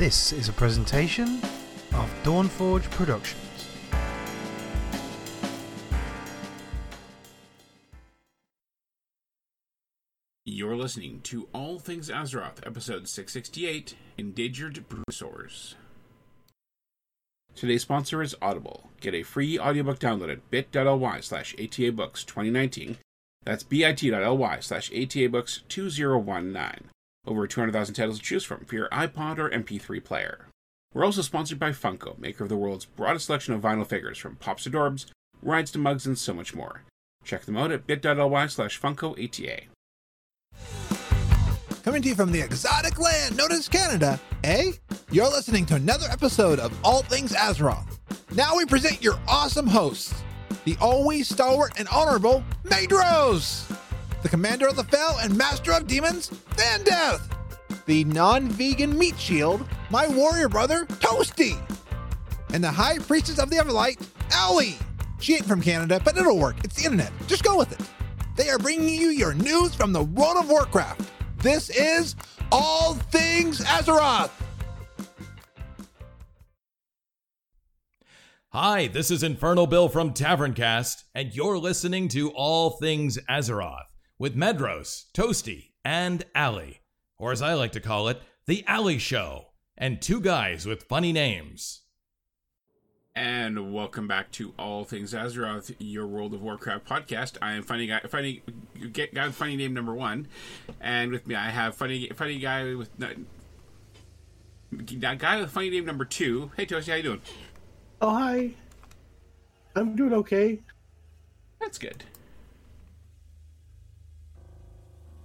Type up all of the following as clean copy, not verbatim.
This is a presentation of Dawnforge Productions. You're listening to All Things Azeroth, episode 668, Endangered Bruisaurs. Today's sponsor is Audible. Get a free audiobook download at bit.ly/ATABooks2019. That's bit.ly/ATABooks2019. Over 200,000 titles to choose from for your iPod or MP3 player. We're also sponsored by Funko, maker of the world's broadest selection of vinyl figures, from pops to dorbs, rides to mugs, and so much more. Check them out at bit.ly/FunkoATA. Coming to you from the exotic land known as Canada, eh? You're listening to another episode of All Things Azeroth. Now we present your awesome hosts, the always stalwart and honorable Medros, the commander of the Fell and master of demons, Vandeth, the non-vegan meat shield, my warrior brother, Toasty, and the high priestess of the Everlight, Allie. She ain't from Canada, but it'll work. It's the internet. Just go with it. They are bringing you your news from the World of Warcraft. This is All Things Azeroth. Hi, this is Infernal Bill from TavernCast, and you're listening to All Things Azeroth with Medros, Toasty, and Allie, or as I like to call it, The Allie Show, and two guys with funny names. And welcome back to All Things Azeroth, your World of Warcraft podcast. I am funny name number one, and with me I have guy with funny name number two. Hey Toasty, how you doing? Oh hi, I'm doing okay. That's good.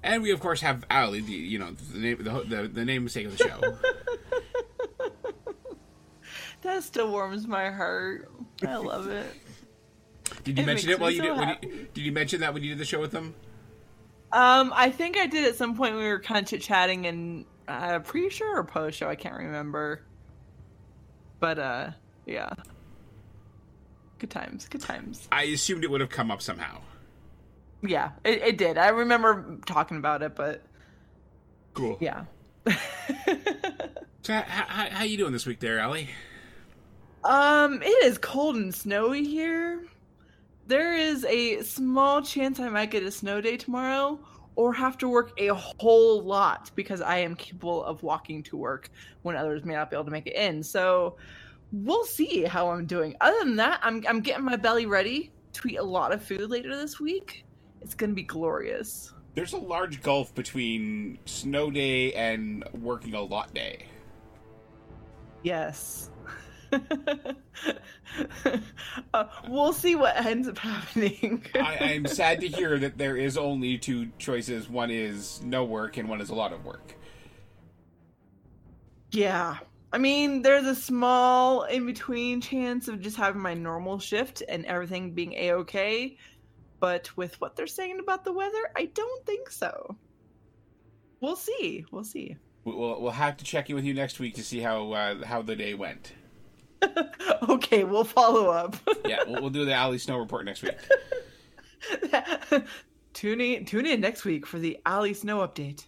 And we, of course, have Allie, the namesake of the show. That still warms my heart. I love it. Did you mention it Did you mention that when you did the show with them? I think I did at some point. We were kind of chit-chatting, and pretty sure, or post-show, I can't remember. But yeah, good times. I assumed it would have come up somehow. Yeah, it did. I remember talking about it, but cool. Yeah. So, how you doing this week, there, Allie? It is cold and snowy here. There is a small chance I might get a snow day tomorrow, or have to work a whole lot because I am capable of walking to work when others may not be able to make it in. So, we'll see how I'm doing. Other than that, I'm getting my belly ready to eat a lot of food later this week. It's going to be glorious. There's a large gulf between snow day and working a lot day. Yes. We'll see what ends up happening. I'm sad to hear that there is only two choices. One is no work and one is a lot of work. Yeah. I mean, there's a small in-between chance of just having my normal shift and everything being A-okay. But with what they're saying about the weather, I don't think so. We'll see. We'll have to check in with you next week to see how the day went. Okay, we'll follow up. Yeah, we'll do the Allie Snow Report next week. Tune in next week for the Allie Snow Update.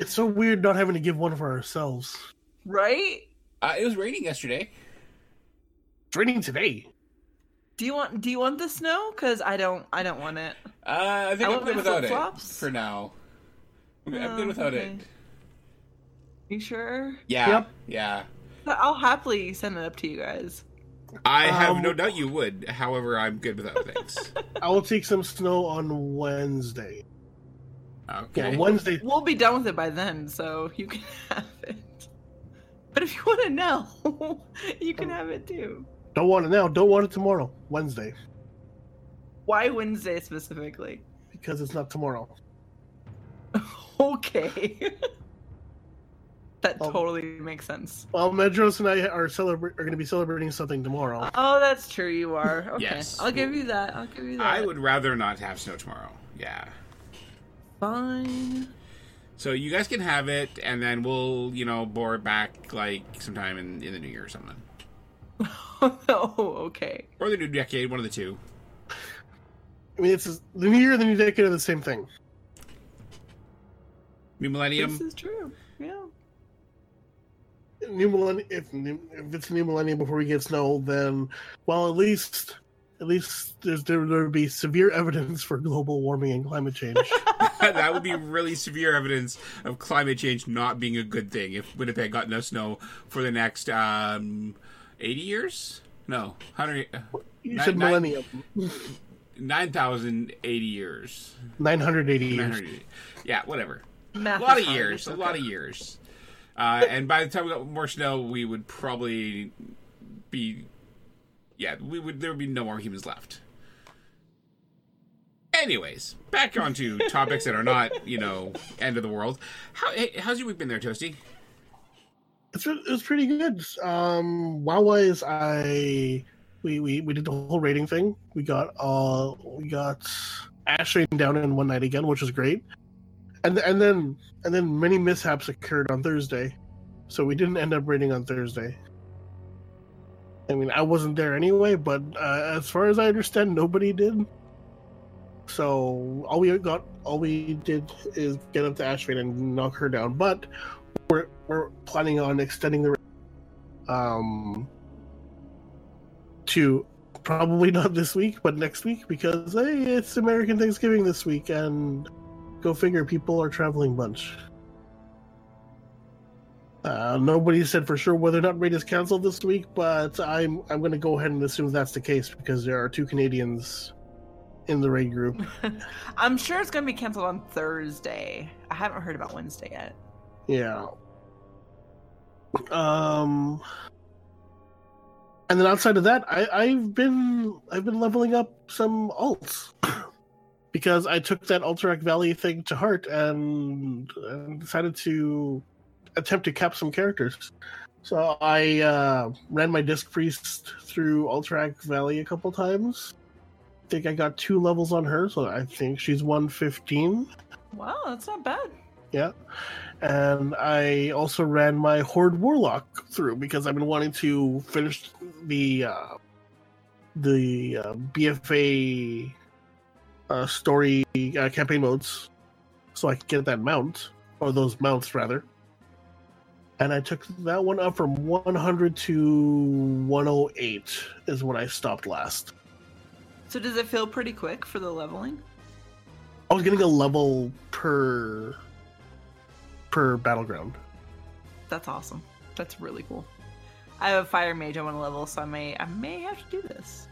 It's so weird not having to give one for ourselves. Right? It was raining yesterday. It's raining today. Do you want the snow? Because I don't want it. I think I'm good without it for now. I'm good without it. You sure? Yeah. Yep. Yeah. I'll happily send it up to you guys. I have no doubt you would. However, I'm good without things. I will take some snow on Wednesday. Okay. Yeah, Wednesday. We'll be done with it by then, so you can have it. But if you want to know, you can have it too. Don't want it now. Don't want it tomorrow. Wednesday. Why Wednesday specifically? Because it's not tomorrow. Okay. That totally makes sense. Well, Medros and I are going to be celebrating something tomorrow. Oh, that's true. You are. Okay. Yes. I'll give you that. I would rather not have snow tomorrow. Yeah. Fine. So you guys can have it, and then we'll, bore it back, sometime in the new year or something. Oh, no, okay. Or the new decade, one of the two. I mean, it's the new year and the new decade are the same thing. New millennium. This is true, yeah. New Millennium, if it's New Millennium before we get snow, then, well, at least there would be severe evidence for global warming and climate change. That would be really severe evidence of climate change not being a good thing if Winnipeg got enough snow for the next 80 years? No. 100, you said millennium. 9,080 years. 980 years. Yeah, whatever. Math a lot of years. And by the time we got more snow, we would probably be... Yeah, there would be no more humans left. Anyways, back onto topics that are not, end of the world. How's your week been there, Toasty? It was pretty good. WoW-wise, we did the whole raiding thing. We got Ash raiding down in one night again, which was great. And then many mishaps occurred on Thursday, so we didn't end up raiding on Thursday. I mean, I wasn't there anyway, but as far as I understand, nobody did. So all we did is get up to Ash raid and knock her down. But we're planning on extending the raid to probably not this week, but next week, because it's American Thanksgiving this week, and go figure, people are traveling bunch. Nobody said for sure whether or not raid is canceled this week, but I'm going to go ahead and assume that's the case because there are two Canadians in the raid group. I'm sure it's going to be canceled on Thursday. I haven't heard about Wednesday yet. Yeah. And then outside of that, I've been leveling up some alts. Because I took that Alterac Valley thing to heart and decided to attempt to cap some characters. So I ran my Disc Priest through Alterac Valley a couple times. I think I got 2 levels on her, so I think she's 115. Wow, that's not bad. Yeah. And I also ran my Horde Warlock through because I've been wanting to finish the BFA... story campaign modes, so I could get that mount, or those mounts rather. And I took that one up from 100 to 108 is when I stopped last. So does it feel pretty quick for the leveling? I was getting a level per battleground. That's awesome. That's really cool. I have a fire mage I want to level, so I may have to do this.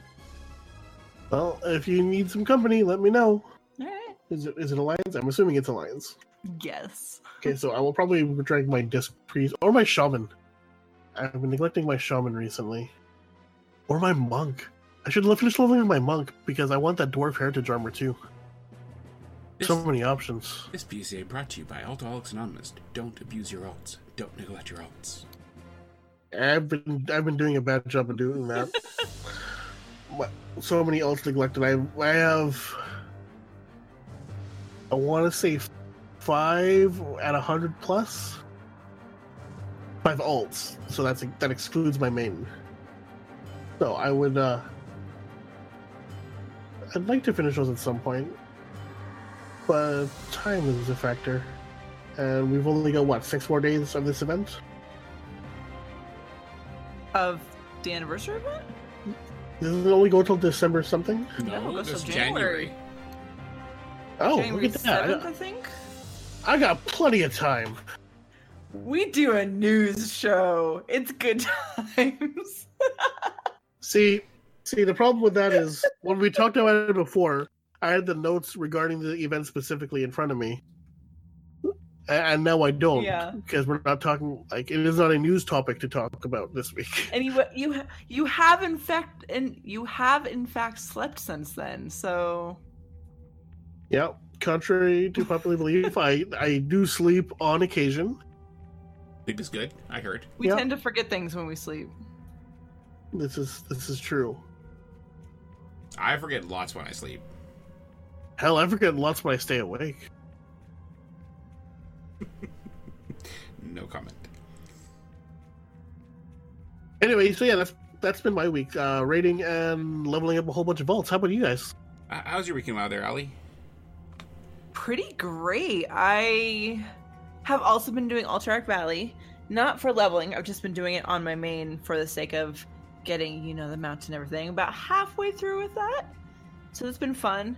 Well, if you need some company, let me know. All right. Is it Alliance? I'm assuming it's Alliance. Yes. Okay, so I will probably drag my Disc Priest or my Shaman. I've been neglecting my Shaman recently. Or my Monk. I should finish leveling my Monk because I want that Dwarf Heritage Armor too. So many options. This PCA brought to you by Altaholics Anonymous. Don't abuse your alts. Don't neglect your alts. I've been doing a bad job of doing that. So many alts neglected. I have, I want to say 5 at 100 plus. 5 alts. So that excludes my main. So I would, I'd like to finish those at some point. But time is a factor. And we've only got, 6 more days of this event? Of the anniversary event? Does it only go till December something? No, it goes till January. Oh, January 7th, I think. I got plenty of time. We do a news show. It's good times. See, the problem with that is when we talked about it before, I had the notes regarding the event specifically in front of me. And now I don't, because we're not talking, it is not a news topic to talk about this week. And you have in fact slept since then, so. Yeah, contrary to popular belief, I do sleep on occasion. Sleep is good, I heard. We tend to forget things when we sleep. This is true. I forget lots when I sleep. Hell, I forget lots when I stay awake. No comment. Anyway, so that's been my week. Raiding and leveling up a whole bunch of vaults. How about you guys? How's your weekend out there, Allie? Pretty great. I have also been doing Alterac Valley, Not for leveling. I've just been doing it on my main for the sake of getting, you know, the mounts and everything. About halfway through with that. So it's been fun.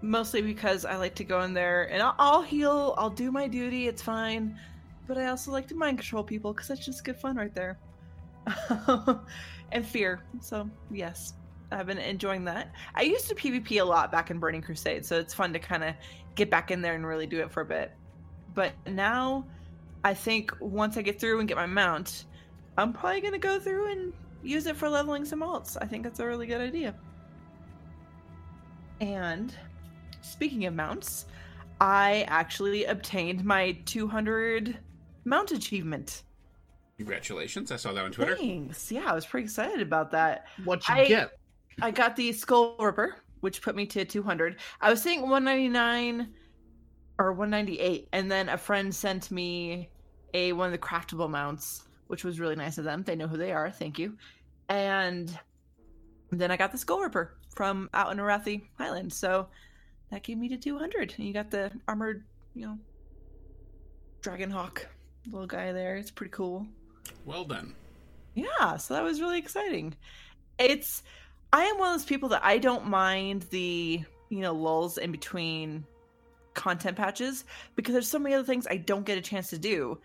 Mostly because I like to go in there and I'll heal. I'll do my duty. It's fine. But I also like to mind control people because that's just good fun right there. And fear. So, yes. I've been enjoying that. I used to PvP a lot back in Burning Crusade, so it's fun to kind of get back in there and really do it for a bit. But now, I think once I get through and get my mount, I'm probably going to go through and use it for leveling some alts. I think that's a really good idea. And speaking of mounts, I actually obtained my 200 mount achievement. Congratulations. I saw that on Twitter. Thanks. Yeah, I was pretty excited about that. What'd you get? I got the Skull Ripper, which put me to 200. I was saying 199 or 198, and then a friend sent me one of the craftable mounts, which was really nice of them. They know who they are. Thank you. And then I got the Skull Ripper from out in Arathi Highlands, so that gave me to 200. And you got the armored, you know, Dragon Hawk little guy there. It's pretty cool. Well done. Yeah, so that was really exciting. I am one of those people that I don't mind the, you know, lulls in between content patches because there's so many other things I don't get a chance to do.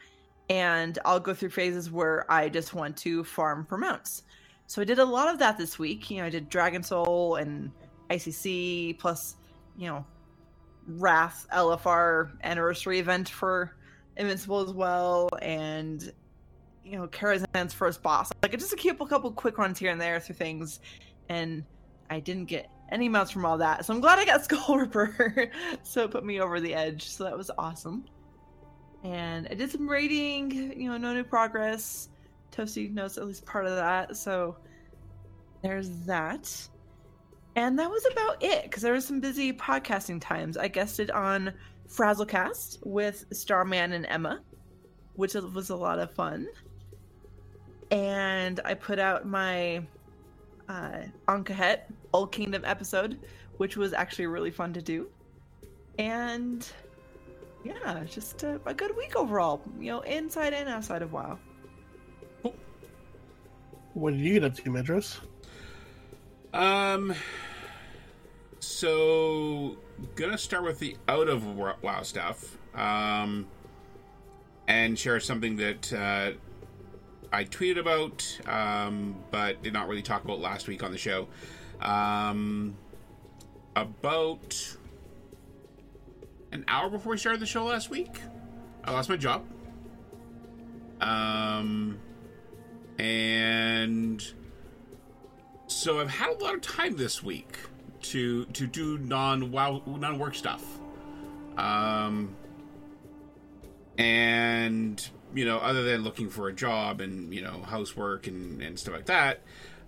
And I'll go through phases where I just want to farm for mounts. So I did a lot of that this week. You know, I did Dragon Soul and ICC plus, you know, Wrath LFR anniversary event for Invincible as well. And, you know, Karazhan's first boss. Like, just a couple quick runs here and there through things. And I didn't get any mounts from all that. So I'm glad I got Skull Ripper. So it put me over the edge. So that was awesome. And I did some raiding. You know, no new progress. Toasty knows at least part of that. So there's that. And that was about it. Because there was some busy podcasting times. I guested on Frazzlecast with Starman and Emma. Which was a lot of fun. And I put out my Ankahet Old Kingdom episode, which was actually really fun to do. And yeah, just a good week overall, you know, inside and outside of WoW. What did you get up to, Medros? So gonna start with the out of WoW stuff, and share something that I tweeted about, but did not really talk about last week on the show. About an hour before we started the show last week, I lost my job. And so I've had a lot of time this week to do non-work stuff. And, you know, other than looking for a job and, you know, housework and stuff like that,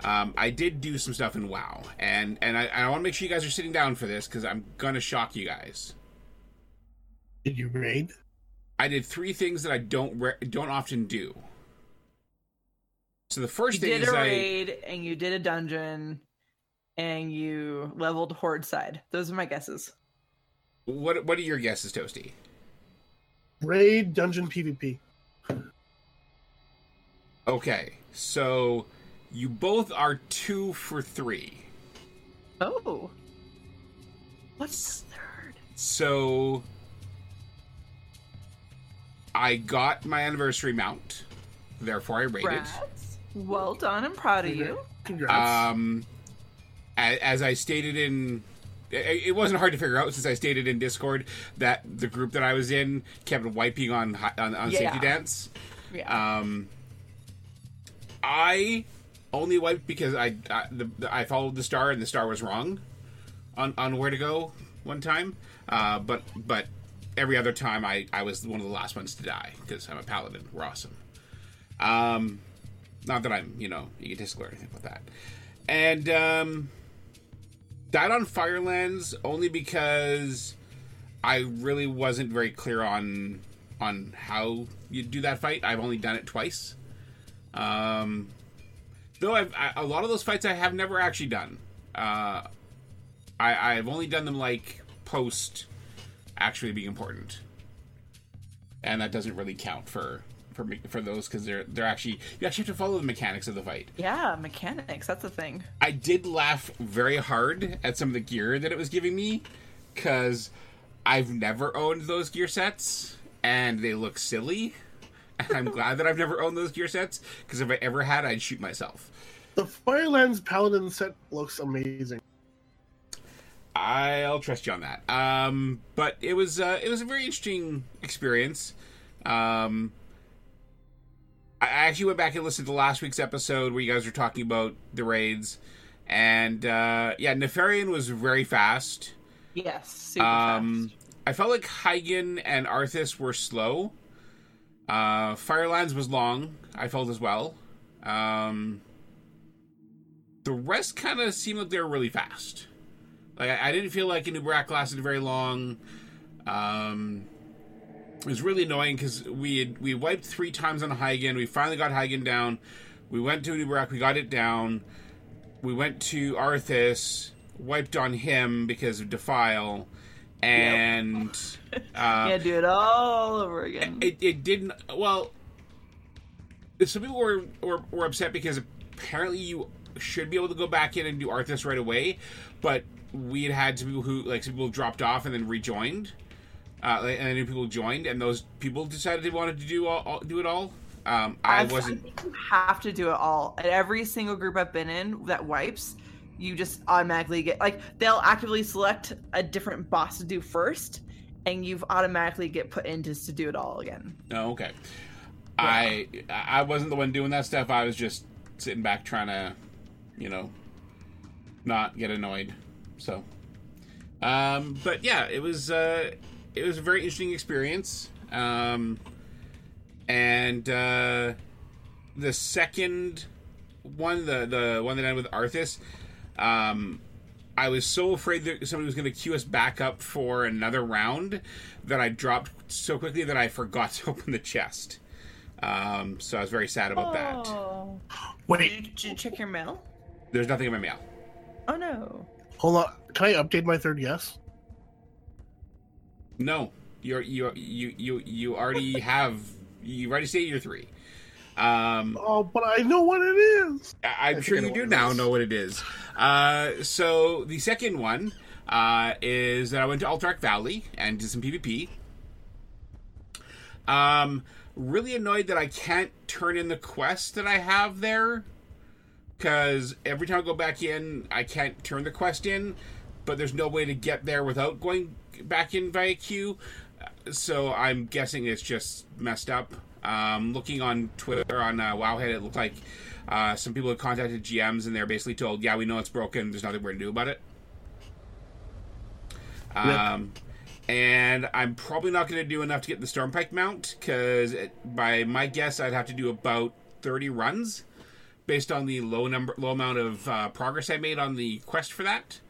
I did do some stuff in WoW. And I want to make sure you guys are sitting down for this because I'm going to shock you guys. Did you raid? I did three things that I don't often do. So the first thing is I did a raid, and you did a dungeon, and you leveled Horde side. Those are my guesses. What are your guesses, Toasty? Raid, dungeon, PvP. Okay, so you both are 2 for 3. Oh. What's the third? So I got my anniversary mount, therefore I raided. Congrats. Well done, I'm proud of you. Congrats. As I stated in... It wasn't hard to figure out since I stated in Discord that the group that I was in kept wiping on safety dance. Yeah. I only wiped because I followed the star and the star was wrong on where to go one time. But every other time I was one of the last ones to die because I'm a paladin. We're awesome. Not that I'm, you know, egotistical or anything like that. And died on Firelands only because I really wasn't very clear on how you do that fight. I've only done it twice. Though a lot of those fights I have never actually done. I've only done them like post actually being important. And that doesn't really count for for those, because they're actually, you actually have to follow the mechanics of the fight. Yeah, mechanics, that's the thing. I did laugh very hard at some of the gear that it was giving me, because I've never owned those gear sets, and they look silly. And I'm glad that I've never owned those gear sets, because if I ever had, I'd shoot myself. The Firelands Paladin set looks amazing. I'll trust you on that. But it was a very interesting experience. I actually went back and listened to last week's episode where you guys were talking about the raids, and Nefarian was very fast. Yes, super fast. I felt like Hygin and Arthas were slow. Firelands was long, I felt as well. The rest kind of seemed like they were really fast. Like I didn't feel like Nubarak lasted very long. It was really annoying because we wiped 3 times on Hygin. We finally got Hygin down. We went to Nubarak. We got it down. We went to Arthas. Wiped on him because of Defile. And... Yep. Yeah, do it all over again. It didn't... Well, some people were upset because apparently you should be able to go back in and do Arthas right away. But... we had some people who, like, some people dropped off and then rejoined, and then new people joined, and those people decided they wanted to do it all. I think you have to do it all. At every single group I've been in that wipes, you just automatically get, like, they'll actively select a different boss to do first, and you automatically get put in just to do it all again. Oh, okay. Yeah. I wasn't the one doing that stuff. I was just sitting back trying to, not get annoyed. So, but yeah, it was a very interesting experience. And the second one, the one that ended with Arthas, I was so afraid that somebody was going to queue us back up for another round that I dropped so quickly that I forgot to open the chest. So I was very sad about that. Wait, did you check your mail? There's nothing in my mail. Oh no. Hold on, can I update my third yes? No, you already stated your 3. But I know what it is. I'm sure you do now know what it is. So the second one is that I went to Alterac Valley and did some PvP. Really annoyed that I can't turn in the quest that I have there. Because every time I go back in, I can't turn the quest in, but there's no way to get there without going back in via queue. So I'm guessing it's just messed up. Looking on Twitter, on Wowhead, it looked like some people had contacted GMs, and they're basically told, yeah, we know it's broken. There's nothing we're going to do about it. And I'm probably not going to do enough to get the Stormpike mount, because by my guess, I'd have to do about 30 runs. Based on the low amount of progress I made on the quest for that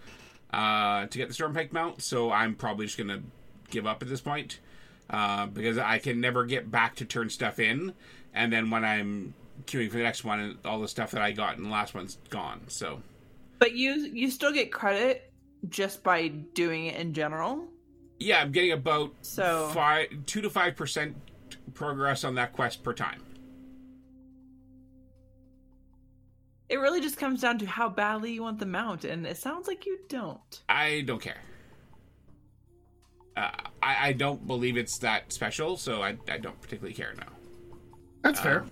to get the Stormpike mount, so I'm probably just gonna give up at this point because I can never get back to turn stuff in, and then when I'm queuing for the next one, all the stuff that I got in the last one's gone. So, but you still get credit just by doing it in general. Yeah, I'm getting about 2 to 5% progress on that quest per time. It really just comes down to how badly you want the mount, and it sounds like you don't. I don't care. I don't believe it's that special, so I don't particularly care now. That's fair.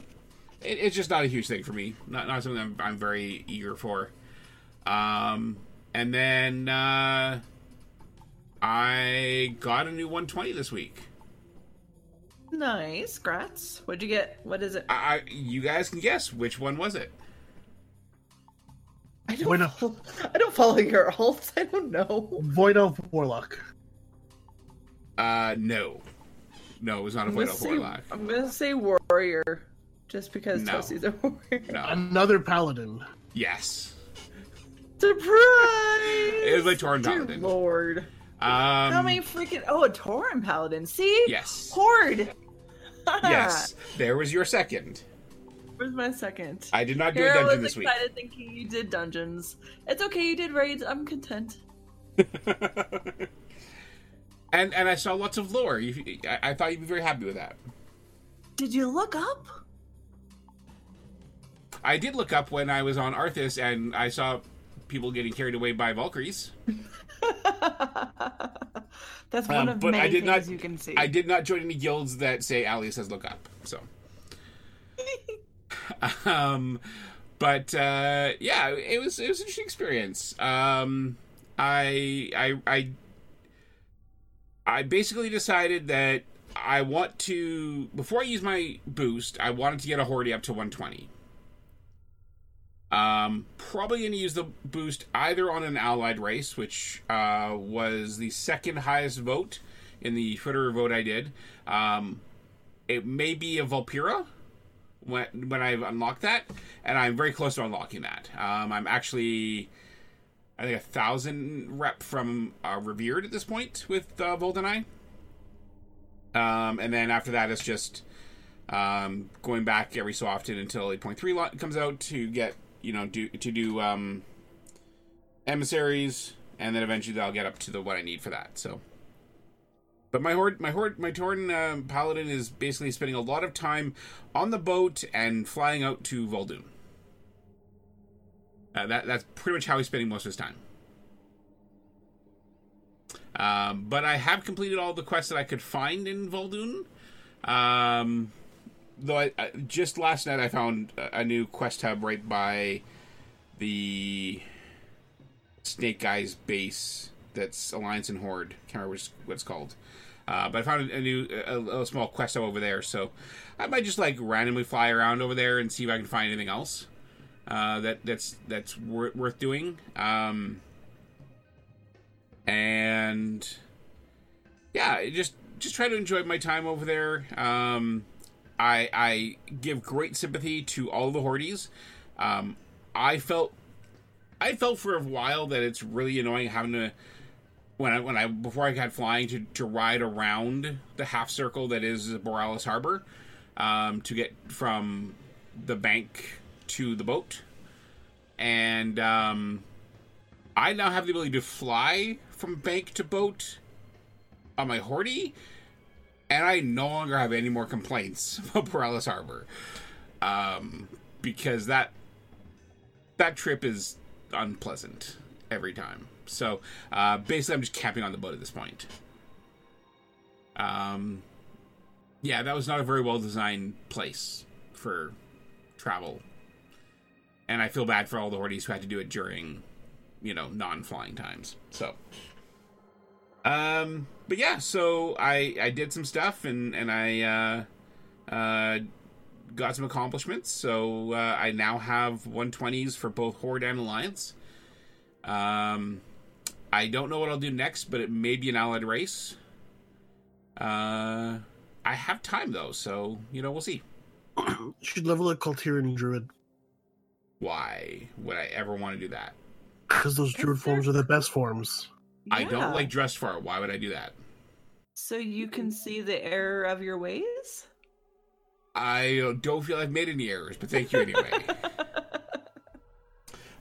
It's just not a huge thing for me. Not something I'm very eager for. And then I got a new 120 this week. Nice, grats. What'd you get? What is it? You guys can guess which one was it. I don't follow your alts. I don't know. Void Elf Warlock. No, it was not a Void Elf Warlock. I'm gonna say Warrior, just because Toasty's a Warrior. No. Another Paladin. Yes. Surprise! It was like Tauren Paladin. Dear Lord. How many freaking? Oh, a Tauren Paladin. See? Yes. Horde. Yes. There was your second. Where's my second? I did not do a dungeon this week. I was excited thinking you did dungeons. It's okay, you did raids. I'm content. and I saw lots of lore. I thought you'd be very happy with that. Did you look up? I did look up when I was on Arthas, and I saw people getting carried away by Valkyries. That's one of many things you can see. I did not join any guilds that say Allie says look up, so. But yeah, it was an interesting experience. I basically decided that I want to, before I use my boost, I wanted to get a Horde up to 120. Probably going to use the boost either on an allied race, which was the second highest vote in the Twitter vote I did. It may be a Valpyra when I've unlocked that, and I'm very close to unlocking that. I'm actually, I think, 1,000 rep from Revered at this point with Vol'dun. And then after that, it's just going back every so often until 8.3 comes out to get, do emissaries, and then eventually I'll get up to the what I need for that. So, but my Tauren Paladin is basically spending a lot of time on the boat and flying out to Vol'dun. That's pretty much how he's spending most of his time. But I have completed all the quests that I could find in Vol'dun. Though I just last night I found a new quest hub right by the Snake Guy's base. That's Alliance and Horde. Can't remember what it's called. But I found a small quest hub over there. So I might just randomly fly around over there and see if I can find anything else that's worth doing. And yeah, just try to enjoy my time over there. I give great sympathy to all the Hordes. I felt for a while that it's really annoying having to before I got flying to ride around the half circle that is Boralus Harbor to get from the bank to the boat, and I now have the ability to fly from bank to boat on my Horde, and I no longer have any more complaints about Boralus Harbor, because that trip is unpleasant every time. So basically I'm just camping on the boat at this point. Yeah, that was not a very well designed place for travel, and I feel bad for all the Hordes who had to do it during non-flying times. So but yeah, so I did some stuff, and I got some accomplishments. So I now have 120s for both Horde and Alliance. I don't know what I'll do next, but it may be an allied race. I have time though, so we'll see. You should level a Kultiran Druid. Why would I ever want to do that? Because those Druid forms are the best forms. Yeah. I don't like dress for it. Why would I do that? So you can see the error of your ways? I don't feel I've made any errors, but thank you anyway.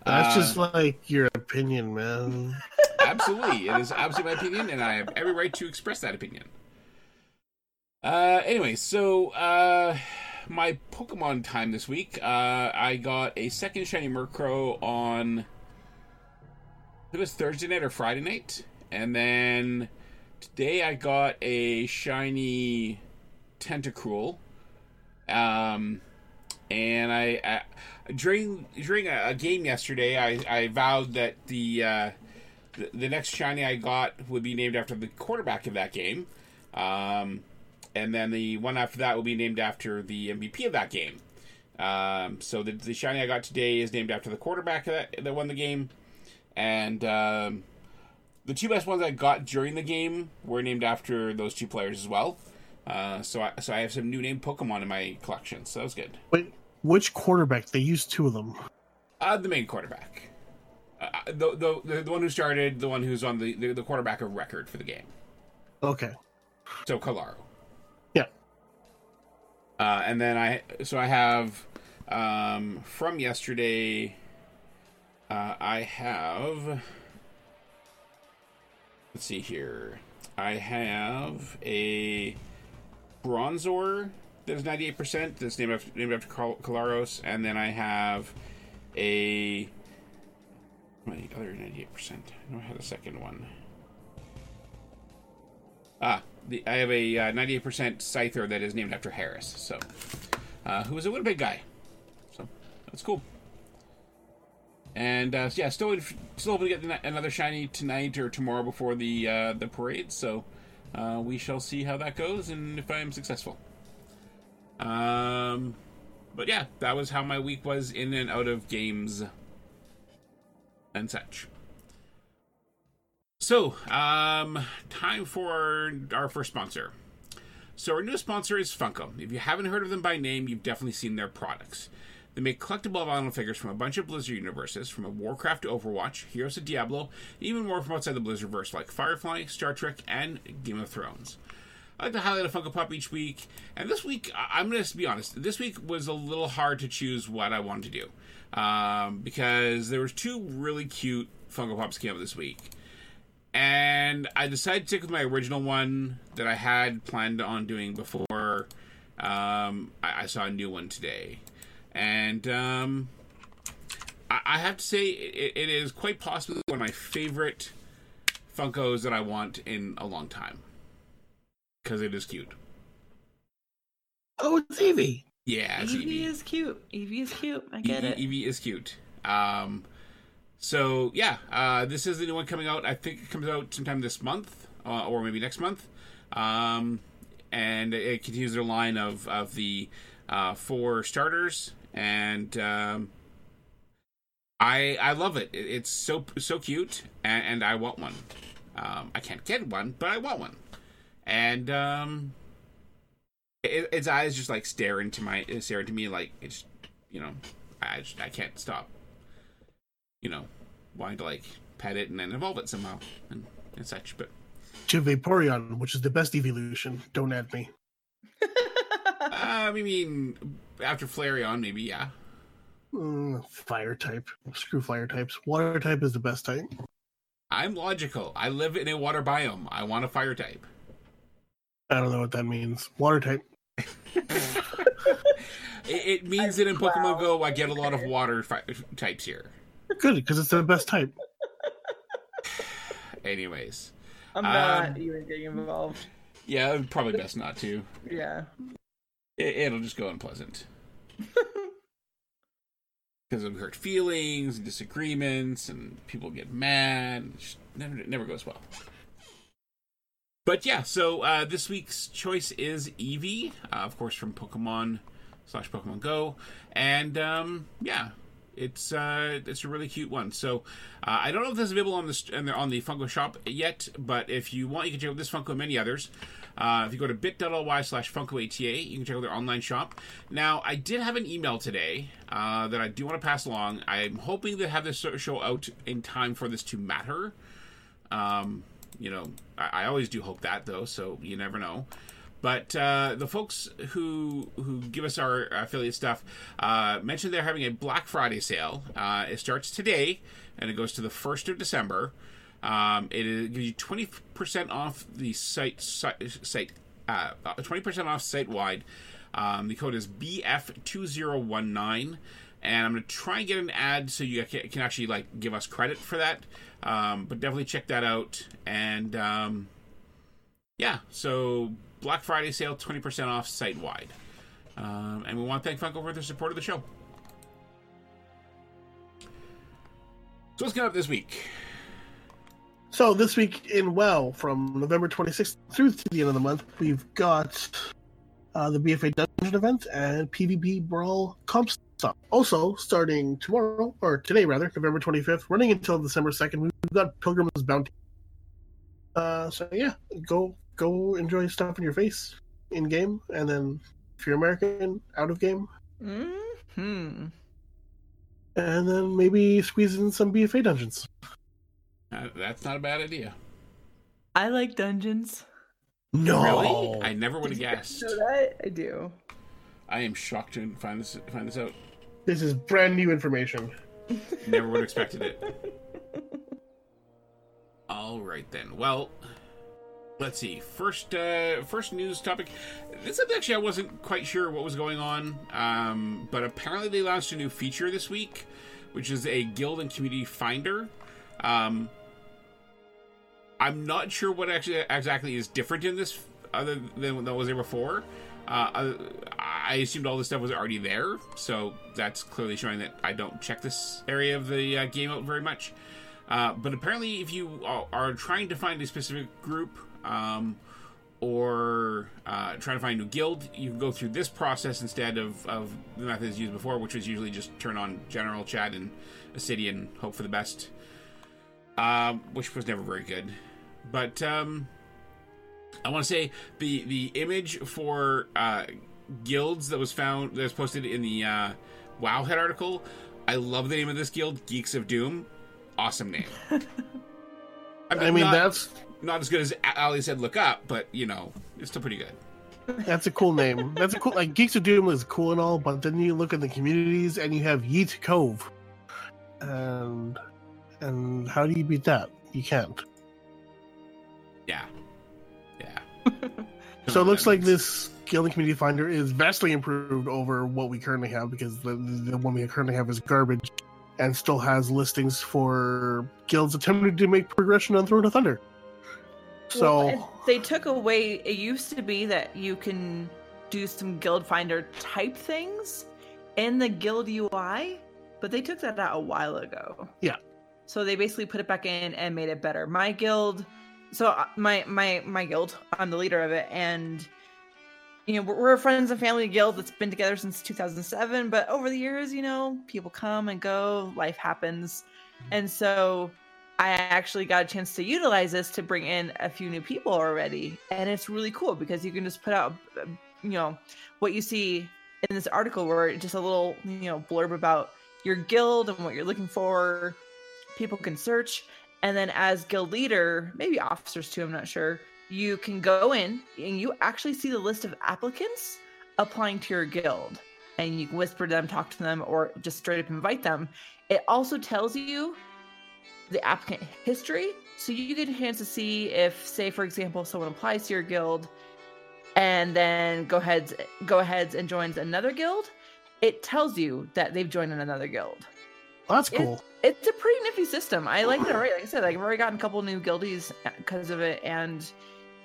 That's just your opinion, man. Absolutely. It is absolutely my opinion, and I have every right to express that opinion. Anyway, so my Pokemon time this week, I got a second Shiny Murkrow on... it was Thursday night or Friday night, and then today I got a shiny Tentacruel, and I during a game yesterday I vowed that the next shiny I got would be named after the quarterback of that game, and then the one after that will be named after the MVP of that game. So the shiny I got today is named after the quarterback that won the game. And the two best ones I got during the game were named after those two players as well. So I have some new name Pokemon in my collection, so that was good. Wait, which quarterback? They used two of them. The main quarterback. The one who started, the one who's on the quarterback of record for the game. Okay. So Kalaro. Yeah. And then I have from yesterday... I have, let's see here, I have a Bronzor There's 98%. That's named after Kolaros. And then I have a... my other 98%. I know I had a second one. I have a 98% Scyther that is named after Harris. So, who was a Winnipeg guy. So, that's cool. And, yeah, still hoping to get another shiny tonight or tomorrow before the parade. So, we shall see how that goes and if I'm successful. But yeah, that was how my week was in and out of games and such. So, time for our first sponsor. So our newest sponsor is Funko. If you haven't heard of them by name, you've definitely seen their products. They make collectible vinyl figures from a bunch of Blizzard universes, from Warcraft to Overwatch, Heroes to Diablo, and even more from outside the Blizzardverse, like Firefly, Star Trek, and Game of Thrones. I like to highlight a Funko Pop each week, and this week, I'm going to be honest, this week was a little hard to choose what I wanted to do, because there was two really cute Funko Pops came out this week, and I decided to stick with my original one that I had planned on doing before I saw a new one today. And I have to say, it is quite possibly one of my favorite Funkos that I want in a long time. Because it is cute. Oh, it's Eevee. Yeah, it's Eevee. Is cute. Eevee is cute. I get it. Eevee is cute. So, yeah, this is the new one coming out. I think it comes out sometime this month, or maybe next month. And it continues their line of the... four starters, and I love it. It's so cute, and I want one. I can't get one, but I want one. And its eyes just like stare into me like it's, you know, I can't stop, you know, wanting to like pet it and then evolve it somehow and such. But Vaporeon, which is the best evolution. Don't add me. I mean, after Flareon, maybe, yeah. Fire type. Screw fire types. Water type is the best type. I'm logical. I live in a water biome. I want a fire type. I don't know what that means. Water type. it means that in Pokemon Go, I get a lot of water types here. Good, because it's the best type. Anyways. I'm not even getting involved. Yeah, probably best not to. Yeah. It'll just go unpleasant. Because of hurt feelings, and disagreements, and people get mad. It never goes well. But yeah, so this week's choice is Eevee, of course, from Pokemon Go. And yeah, it's a really cute one. So I don't know if this is available on the Funko shop yet, but if you want, you can check out this Funko and many others. If you go to bit.ly/FunkoATA, you can check out their online shop. Now, I did have an email today that I do want to pass along. I'm hoping to have this show out in time for this to matter. You know, I always do hope that, though, so you never know. But the folks who give us our affiliate stuff mentioned they're having a Black Friday sale. It starts today, and it goes to the 1st of December. It gives you 20% off the site 20% off site-wide. The code is BF2019, and I'm going to try and get an ad so you can actually like give us credit for that. But definitely check that out. And yeah, so Black Friday sale, 20% off site-wide. And we want to thank Funko for their support of the show. So what's going up this week? So this week in WoW, from November 26th through to the end of the month, we've got the BFA Dungeon event and PvP Brawl Comp Stop. Also, starting today, November 25th, running until December 2nd, we've got Pilgrim's Bounty. So yeah, go enjoy stuff in your face, in-game, and then if you're American, out-of-game. Mm-hmm. And then maybe squeeze in some BFA Dungeons. That's not a bad idea. I like dungeons. No, really? I never would have guessed. You know that? I do. I am shocked to find this out. This is brand new information. Never would have expected it. All right then. Well, Let's see. First news topic. This is actually I wasn't quite sure what was going on, but apparently they launched a new feature this week, which is a guild and community finder. I'm not sure what actually exactly is different in this, other than what was there before. I assumed all this stuff was already there, so that's clearly showing that I don't check this area of the game out very much. But apparently, if you are trying to find a specific group, or trying to find a new guild, you can go through this process instead of the methods used before, which was usually just turn on general chat in a city and hope for the best, which was never very good. But I want to say the image for guilds that was posted in the Wowhead article. I love the name of this guild, Geeks of Doom. Awesome name. I mean, that's not as good as Allie said look up, but you know, it's still pretty good. That's a cool name. That's a cool, like, Geeks of Doom is cool and all, but then you look at the communities and you have Yeet Cove, and how do you beat that? You can't. Yeah. So it looks like this guild and community finder is vastly improved over what we currently have, because the one we currently have is garbage, and still has listings for guilds attempting to make progression on Throne of Thunder. So they took away, it used to be that you can do some guild finder type things in the guild UI, but they took that out a while ago. Yeah. So they basically put it back in and made it better. My guild, so my guild, I'm the leader of it, and you know, we're a friends and family guild that's been together since 2007, but over the years, you know, people come and go, life happens. And so I actually got a chance to utilize this to bring in a few new people already. And it's really cool because you can just put out, you know, what you see in this article, where just a little, you know, blurb about your guild and what you're looking for. People can search. And then as guild leader, maybe officers too, I'm not sure, you can go in and you actually see the list of applicants applying to your guild, and you can whisper to them, talk to them, or just straight up invite them. It also tells you the applicant history. So you get a chance to see if, say, for example, someone applies to your guild and then go ahead and joins another guild. It tells you that they've joined another guild. That's cool. It's a pretty nifty system. I like it already. Like I said, I've already gotten a couple new guildies because of it, and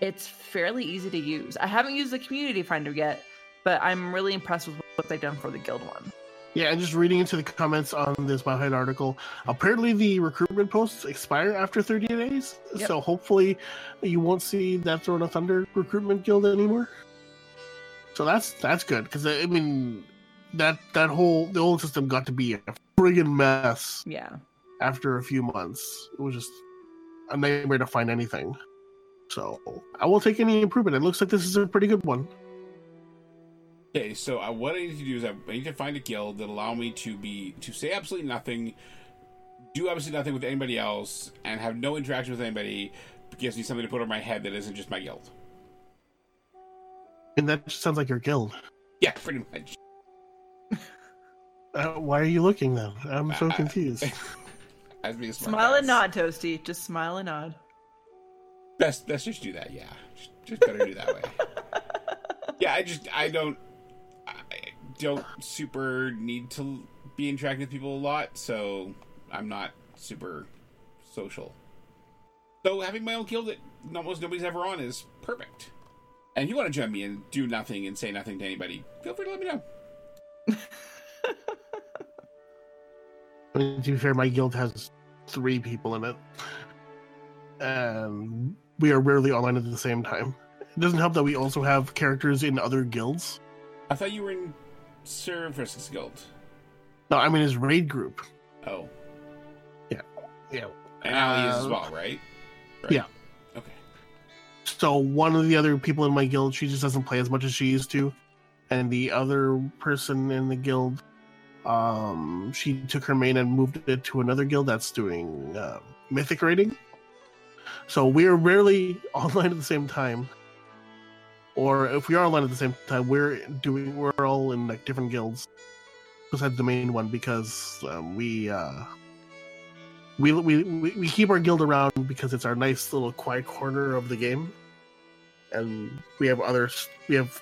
it's fairly easy to use. I haven't used the community finder yet, but I'm really impressed with what they've done for the guild one. Yeah, and just reading into the comments on this Wowhead article, apparently the recruitment posts expire after 30 days, yep. So hopefully you won't see that Throne of Thunder recruitment guild anymore. So that's good, because, I mean, the old system got to be a friggin' mess. Yeah. After a few months, it was just a nightmare to find anything. So I will take any improvement. It looks like this is a pretty good one. Okay, so what I need to do is I need to find a guild that allow me to say absolutely nothing, do absolutely nothing with anybody else, and have no interaction with anybody. It gives me something to put over my head that isn't just my guild. And that just sounds like your guild. Yeah, pretty much. Why are you looking though? I'm so confused. Smile and nod, Toasty. Just smile and nod. Best just do that, yeah. Just better do that way. Yeah, I don't super need to be interacting with people a lot, so I'm not super social. So having my own guild that almost nobody's ever on is perfect. And if you want to join me and do nothing and say nothing to anybody, feel free to let me know. I mean, to be fair, my guild has 3 people in it. We are rarely online at the same time. It doesn't help that we also have characters in other guilds. I thought you were in Sir versus Guild. No, I'm in his raid group. Oh. Yeah. And Allie is as well, right? Yeah. Okay. So one of the other people in my guild, she just doesn't play as much as she used to. And the other person in the guild, she took her main and moved it to another guild that's doing Mythic raiding. So we're rarely online at the same time, or if we are online at the same time, we're all in like different guilds besides the main one, because we keep our guild around because it's our nice little quiet corner of the game. and we have others. We have,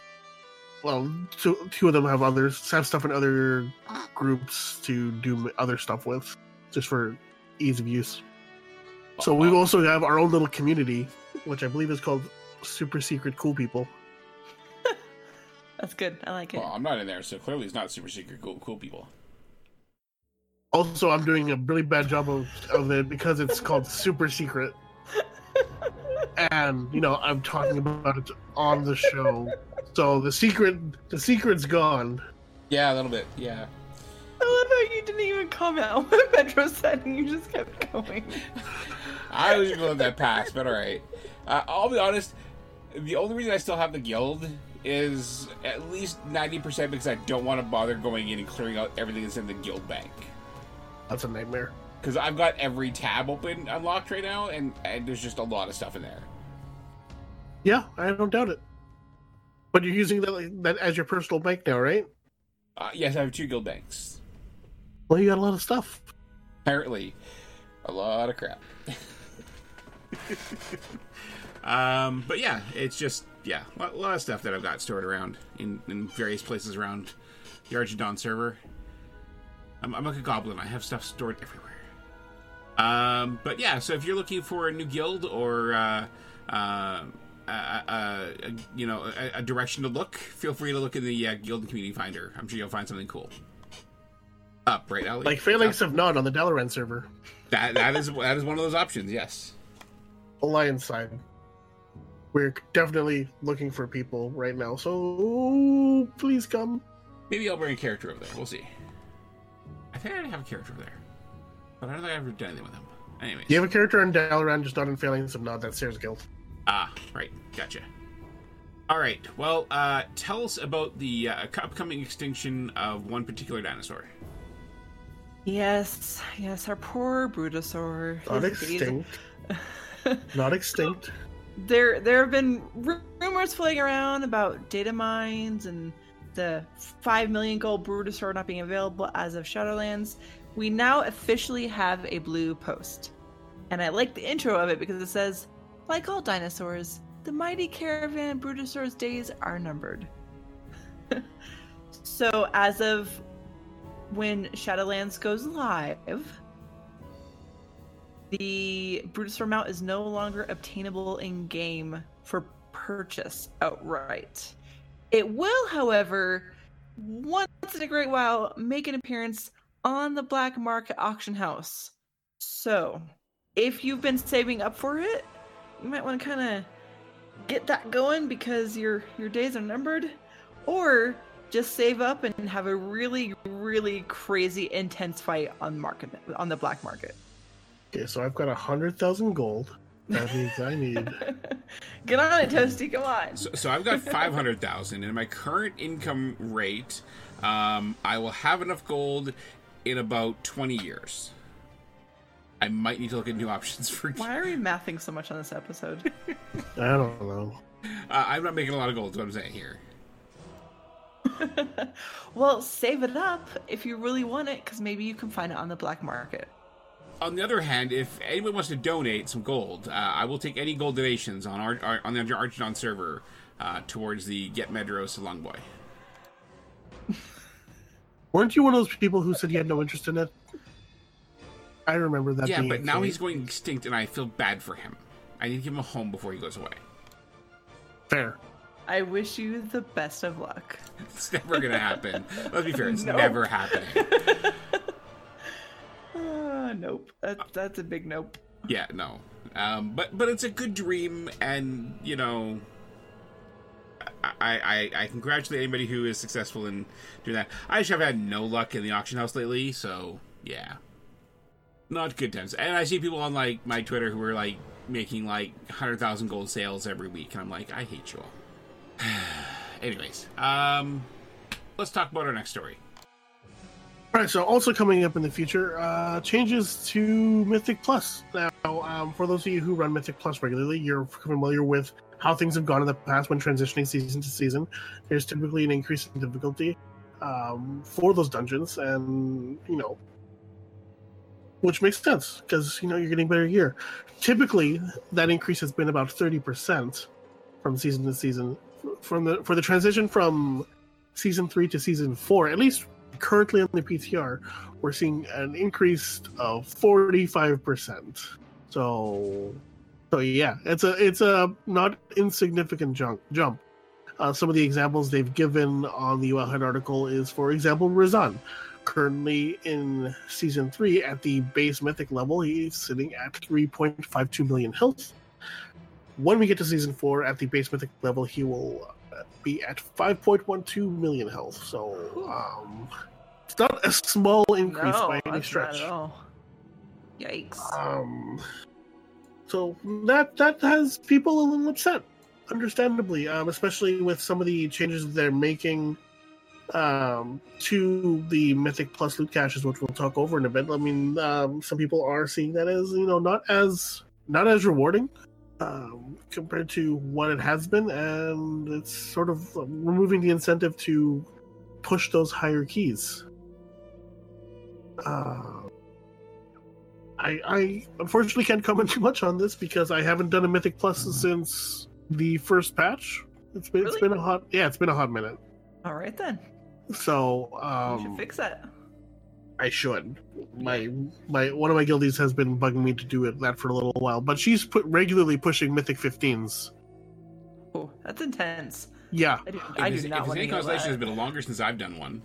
well, two of them have others, have stuff in other groups to do other stuff with, just for ease of use. So we also have our own little community, which I believe is called Super Secret Cool People. That's good. I like it. Well, I'm not in there, so clearly it's not Super Secret Cool People. Also, I'm doing a really bad job of it because it's called Super Secret. And, you know, I'm talking about it on the show. So the secret's gone. Yeah, a little bit, yeah. I love how you didn't even comment on what Pedro said and you just kept going. I was gonna let that pass, but alright. I'll be honest, the only reason I still have the guild is at least 90% because I don't want to bother going in and clearing out everything that's in the guild bank. That's a nightmare. Because I've got every tab open, unlocked right now, and there's just a lot of stuff in there. Yeah, I don't doubt it. But you're using that as your personal bank now, right? Yes, I have two guild banks. Well, you got a lot of stuff. Apparently. A lot of crap. But yeah, it's just, yeah, a lot of stuff that I've got stored around in various places around the Argidon server. I'm like a goblin. I have stuff stored everywhere. But yeah, so if you're looking for a new guild or you know, a direction to look, feel free to look in the guild and community finder. I'm sure you'll find something cool. Up, right, Allie? Like Phalanx of Nod on the Dalaran server. That is one of those options. Yes. Alliance side. We're definitely looking for people right now, so please come. Maybe I'll bring a character over there. We'll see. I think I already have a character over there. But I don't think I've ever done anything with him. Anyways. You have a character in Dalaran, just not in Phalanx of Nod, that's Sarah's guild. Ah, right. Gotcha. Alright, well, tell us about the upcoming extinction of one particular dinosaur. Yes, our poor Brutosaur. Not extinct. Not extinct. There have been rumors floating around about data mines and the 5 million gold Brutosaur not being available as of Shadowlands. We now officially have a blue post. And I like the intro of it because it says, like all dinosaurs, the mighty caravan Brutosaur's days are numbered. So as of when Shadowlands goes live, the Brutosaur mount is no longer obtainable in-game for purchase outright. It will, however, once in a great while, make an appearance on the Black Market Auction House. So, if you've been saving up for it, you might want to kind of get that going because your days are numbered. Or just save up and have a really, really crazy, intense fight on the Black Market. Okay, so I've got 100,000 gold. That means I need. Get on it, Toasty. Come on. So I've got 500,000, and my current income rate, I will have enough gold in about 20 years. I might need to look at new options for. Why are we mathing so much on this episode? I don't know. I'm not making a lot of gold. Is what I'm saying here. Well, save it up if you really want it, because maybe you can find it on the black market. On the other hand, if anyone wants to donate some gold, I will take any gold donations on our on the Archidon server towards the Get Medros to Longboy. Weren't you one of those people who said you had no interest in it? I remember that. Yeah, but now he's going extinct, and I feel bad for him. I need to give him a home before he goes away. Fair. I wish you the best of luck. It's never going to happen. Let's be fair, it's never happening. Nope. That's a big nope. Yeah, no. But it's a good dream, and you know, I congratulate anybody who is successful in doing that. I just have had no luck in the auction house lately, so yeah, not good times. And I see people on like my Twitter who are like making like 100,000 gold sales every week, and I'm like, I hate you all. Anyways, let's talk about our next story. All right, so also coming up in the future, changes to Mythic Plus. Now, for those of you who run Mythic Plus regularly, you're familiar with how things have gone in the past when transitioning season to season. There's typically an increase in difficulty for those dungeons, and, you know, which makes sense because, you know, you're getting better gear. Typically, that increase has been about 30%. from season to season, for the transition from season 3 to season 4, at least currently on the PTR, we're seeing an increase of 45%. So yeah, it's a not insignificant jump. Some of the examples they've given on the Wellhead article is, for example, Razan. Currently in Season 3, at the base Mythic level, he's sitting at 3.52 million health. When we get to Season 4, at the base Mythic level, he will be at 5.12 million health. So it's not a small increase by any stretch. Not at all. Yikes. So that has people a little upset, understandably, especially with some of the changes they're making to the Mythic Plus loot caches, which we'll talk over in a bit. I mean, some people are seeing that as, you know, not as rewarding compared to what it has been, and it's sort of removing the incentive to push those higher keys. I unfortunately can't comment too much on this because I haven't done a Mythic Plus since the first patch. It's been a hot minute. All right then. So you should fix that. I should. My one of my guildies has been bugging me to do that for a little while, but she's regularly pushing Mythic 15s. Oh, that's intense. Yeah. If any consolation, it's been longer since I've done one.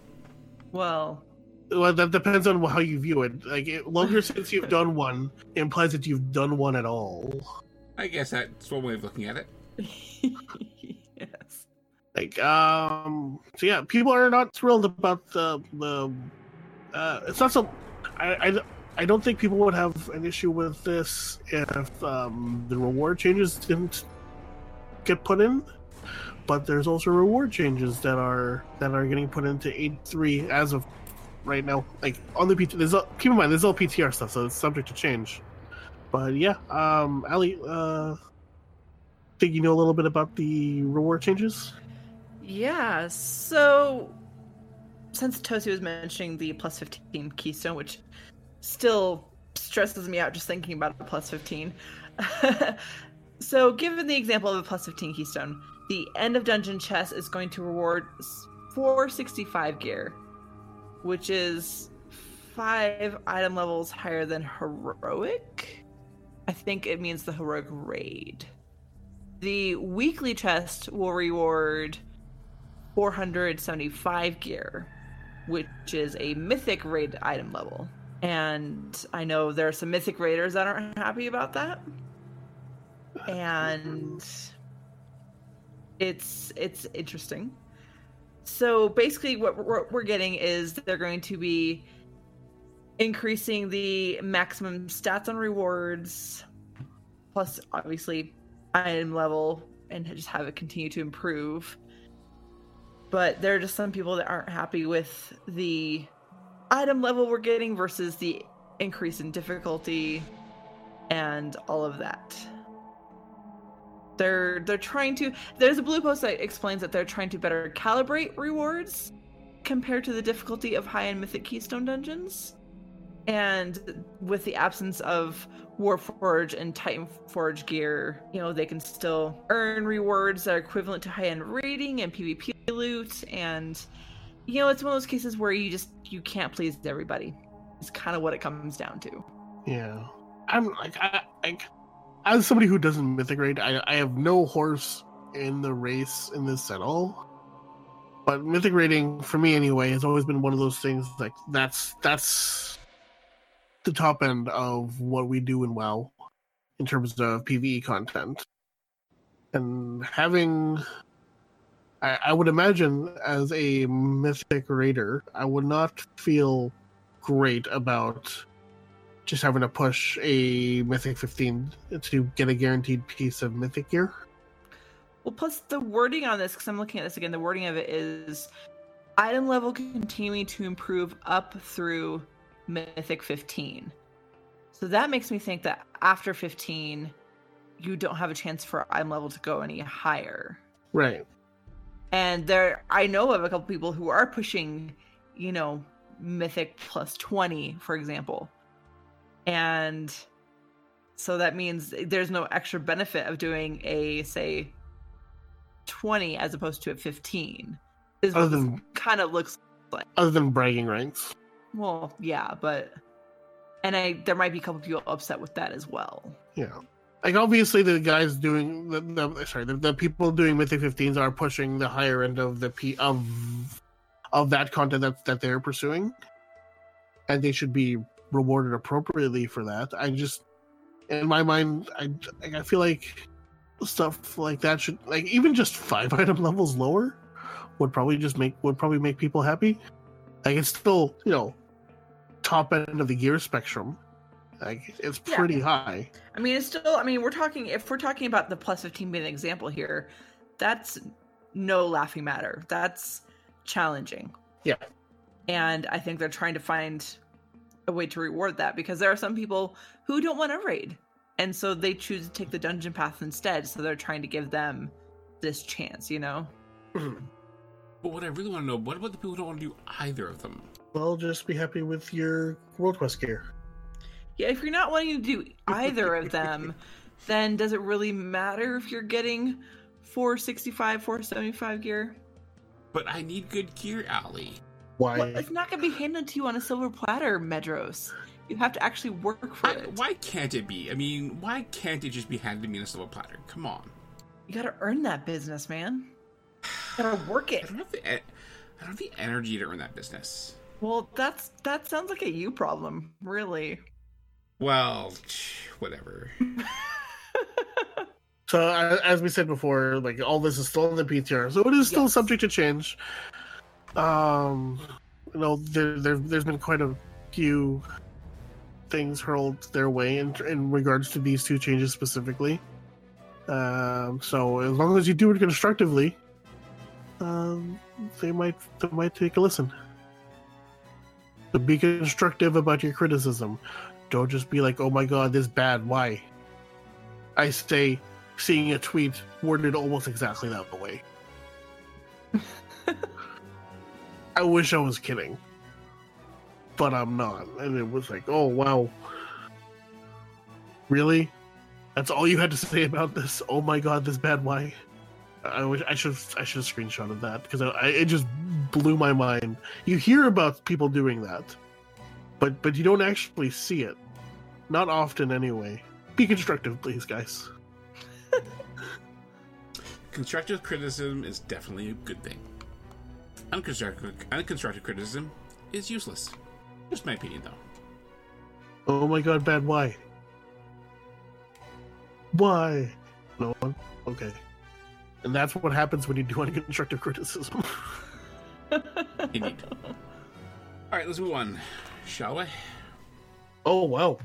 Well, that depends on how you view it. Like, longer since you've done one implies that you've done one at all. I guess that's one way of looking at it. Yes. Like, so yeah, people are not thrilled about the it's not so. I don't think people would have an issue with this if the reward changes didn't get put in. But there's also reward changes that are getting put into 8.3 as of right now, like on the PTR. Keep in mind, this is all PTR stuff, so it's subject to change. But yeah, Allie, think you know a little bit about the reward changes? Yeah, so since Toasty was mentioning the plus 15 keystone, which still stresses me out just thinking about a plus 15. So given the example of a plus 15 keystone, the end of dungeon chest is going to reward 465 gear, which is 5 item levels higher than heroic. I think it means the heroic raid. The weekly chest will reward 475 gear, which is a mythic raid item level. And I know there are some mythic raiders that aren't happy about that. And it's interesting. So basically what we're getting is they're going to be increasing the maximum stats on rewards, plus obviously item level, and just have it continue to improve. But there are just some people that aren't happy with the item level we're getting versus the increase in difficulty and all of that. They're trying to. There's a blue post that explains that they're trying to better calibrate rewards compared to the difficulty of high-end Mythic Keystone dungeons, and with the absence of Warforge and Titanforge gear, you know, they can still earn rewards that are equivalent to high-end raiding and PvP loot, and you know, it's one of those cases where you can't please everybody. It's kind of what it comes down to. Yeah, I'm like I as somebody who doesn't Mythic raid, I have no horse in the race in this at all. But Mythic raiding, for me anyway, has always been one of those things, like, that's the top end of what we do in WoW in terms of PvE content. And having, I would imagine, as a Mythic raider, I would not feel great about just having to push a Mythic 15 to get a guaranteed piece of Mythic gear. Well, plus the wording on this, because I'm looking at this again, the wording of it is item level continuing to improve up through Mythic 15. So that makes me think that after 15, you don't have a chance for item level to go any higher. Right. And I know of a couple people who are pushing, you know, Mythic plus 20, for example. And so that means there's no extra benefit of doing a, say, 20 as opposed to a 15. Is what this kind of looks like. Other than bragging rights. Well, yeah, but... And there might be a couple people upset with that as well. Yeah. Like, obviously, the guys doing... The people doing Mythic 15s are pushing the higher end of the of that content that they're pursuing. And they should be rewarded appropriately for that. I just... In my mind, I feel like stuff like that should... Like, even just 5-item levels lower would probably make people happy. Like, it's still, you know... top end of the gear spectrum, like it's pretty high. I mean, it's still. I mean, if we're talking about the plus 15 being an example here, that's no laughing matter. That's challenging. Yeah, and I think they're trying to find a way to reward that because there are some people who don't want to raid, and so they choose to take the dungeon path instead. So they're trying to give them this chance, you know. But what I really want to know, what about the people who don't want to do either of them? Well, just be happy with your World Quest gear. Yeah, if you're not wanting to do either of them, then does it really matter if you're getting 465, 475 gear? But I need good gear, Allie. Why? Well, it's not going to be handed to you on a silver platter, Medros. You have to actually work for it. Why can't it be? I mean, why can't it just be handed to me on a silver platter? Come on. You got to earn that business, man. You got to work it. I don't have the energy to earn that business. Well, that sounds like a you problem, really. Well, whatever. So, as we said before, like, all this is still in the PTR, so it is still subject to change. You know, there's been quite a few things hurled their way in regards to these two changes specifically. So, as long as you do it constructively, they might take a listen. So be constructive about your criticism. Don't just be like, oh my god, this bad, why? I say, seeing a tweet worded almost exactly that way. I wish I was kidding. But I'm not. And it was like, oh wow. Really? That's all you had to say about this? Oh my god, this bad, why? I should have screenshotted that because it just blew my mind. You hear about people doing that, but you don't actually see it. Not often, anyway. Be constructive, please, guys. Constructive criticism is definitely a good thing. Unconstructive criticism is useless. Just my opinion, though. Oh my god, bad, why? Why? No one? Okay. And that's what happens when you do unconstructive criticism. Indeed. All right, let's move on, shall we? Oh, wow.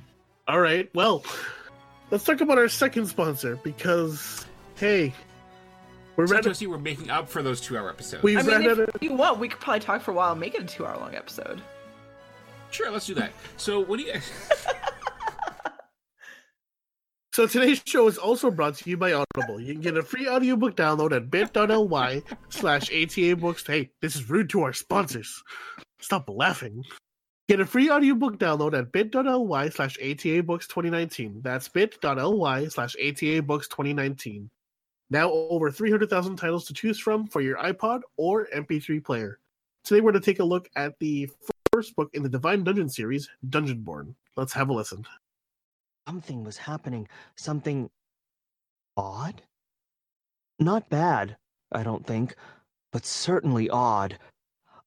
All right, well, let's talk about our second sponsor because, hey, we're making up for those 2-hour episodes. If you want, we could probably talk for a while and make it a 2-hour long episode. Sure, let's do that. So what do you... So today's show is also brought to you by Audible. You can get a free audiobook download at bit.ly/ATA Books. Hey, this is rude to our sponsors. Stop laughing. Get a free audiobook download at bit.ly/ATA Books 2019. That's bit.ly/ATA Books 2019. Now over 300,000 titles to choose from for your iPod or MP3 player. Today we're going to take a look at the first book in the Divine Dungeon series, Dungeonborn. Let's have a listen. Something was happening. Something odd? Not bad, I don't think, but certainly odd.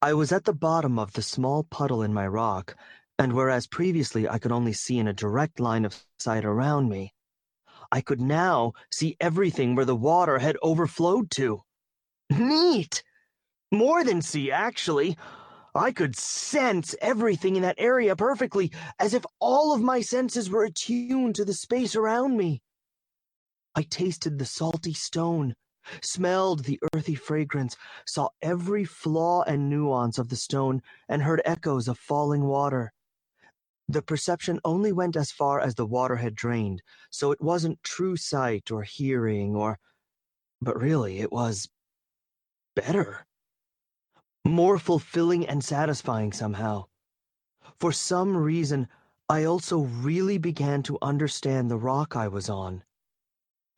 I was at the bottom of the small puddle in my rock, and whereas previously I could only see in a direct line of sight around me, I could now see everything where the water had overflowed to. Neat! More than see, actually. I could sense everything in that area perfectly, as if all of my senses were attuned to the space around me. I tasted the salty stone, smelled the earthy fragrance, saw every flaw and nuance of the stone, and heard echoes of falling water. The perception only went as far as the water had drained, so it wasn't true sight or hearing or... But really, it was... better. More fulfilling and satisfying somehow. For some reason, I also really began to understand the rock I was on.